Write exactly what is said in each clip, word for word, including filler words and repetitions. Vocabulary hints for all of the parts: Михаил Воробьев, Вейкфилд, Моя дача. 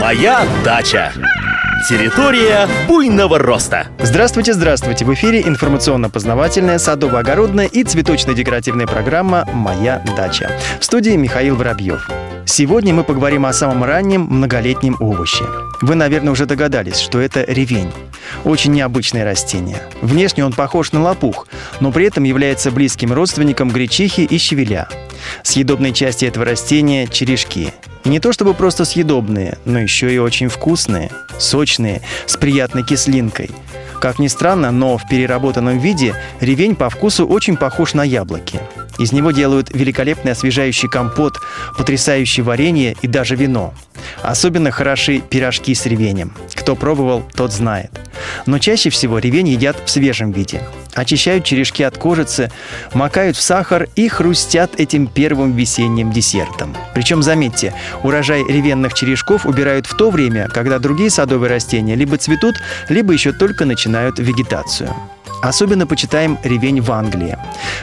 Моя дача. Территория буйного роста. Здравствуйте, здравствуйте. В эфире информационно-познавательная, садово-огородная и цветочно-декоративная программа «Моя дача». В студии Михаил Воробьев. Сегодня мы поговорим о самом раннем многолетнем овоще. Вы, наверное, уже догадались, что это ревень. Очень необычное растение. Внешне он похож на лопух, но при этом является близким родственником гречихи и щавеля. Съедобные части этого растения – черешки. И не то чтобы просто съедобные, но еще и очень вкусные, сочные, с приятной кислинкой. Как ни странно, но в переработанном виде ревень по вкусу очень похож на яблоки. Из него делают великолепный освежающий компот, потрясающее варенье и даже вино. Особенно хороши пирожки с ревенем. Кто пробовал, тот знает. Но чаще всего ревень едят в свежем виде. Очищают черешки от кожицы, макают в сахар и хрустят этим первым весенним десертом. Причем, заметьте, урожай ревенных черешков убирают в то время, когда другие садовые растения либо цветут, либо еще только начинают вегетацию. Особенно почитаем ревень в Англии.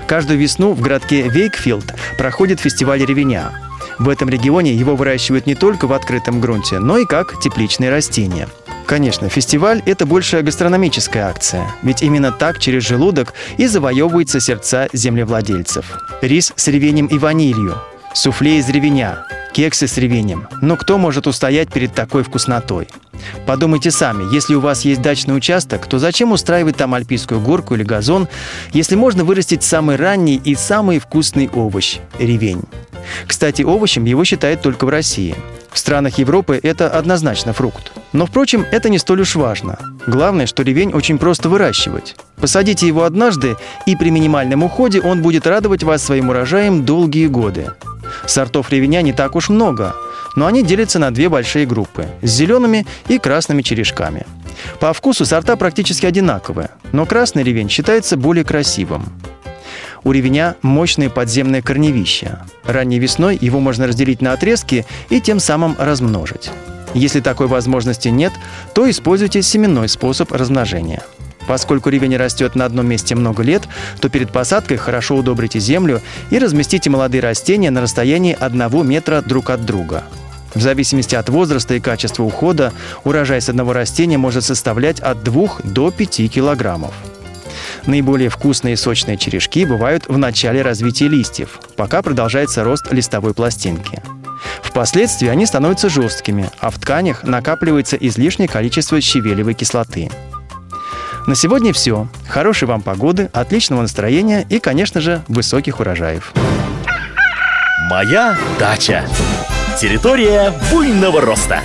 Каждую весну в городке Вейкфилд проходит фестиваль ревеня. В этом регионе его выращивают не только в открытом грунте, но и как тепличные растения. Конечно, фестиваль – это больше гастрономическая акция, ведь именно так через желудок и завоевываются сердца землевладельцев. Рис с ревенем и ванилью, суфле из ревеня, кексы с ревенем. Но кто может устоять перед такой вкуснотой? Подумайте сами, если у вас есть дачный участок, то зачем устраивать там альпийскую горку или газон, если можно вырастить самый ранний и самый вкусный овощ – ревень. Кстати, овощем его считают только в России. В странах Европы это однозначно фрукт. Но, впрочем, это не столь уж важно. Главное, что ревень очень просто выращивать. Посадите его однажды, и при минимальном уходе он будет радовать вас своим урожаем долгие годы. Сортов ревеня не так уж много, но они делятся на две большие группы – с зелеными и красными черешками. По вкусу сорта практически одинаковые, но красный ревень считается более красивым. У ревеня мощное подземное корневище. Ранней весной его можно разделить на отрезки и тем самым размножить. Если такой возможности нет, то используйте семенной способ размножения. Поскольку ревень растет на одном месте много лет, то перед посадкой хорошо удобрите землю и разместите молодые растения на расстоянии одного метра друг от друга. В зависимости от возраста и качества ухода урожай с одного растения может составлять от двух до пяти килограммов. Наиболее вкусные и сочные черешки бывают в начале развития листьев, пока продолжается рост листовой пластинки. Впоследствии они становятся жесткими, а в тканях накапливается излишнее количество щавелевой кислоты. На сегодня все. Хорошей вам погоды, отличного настроения и, конечно же, высоких урожаев. Моя дача. Территория буйного роста.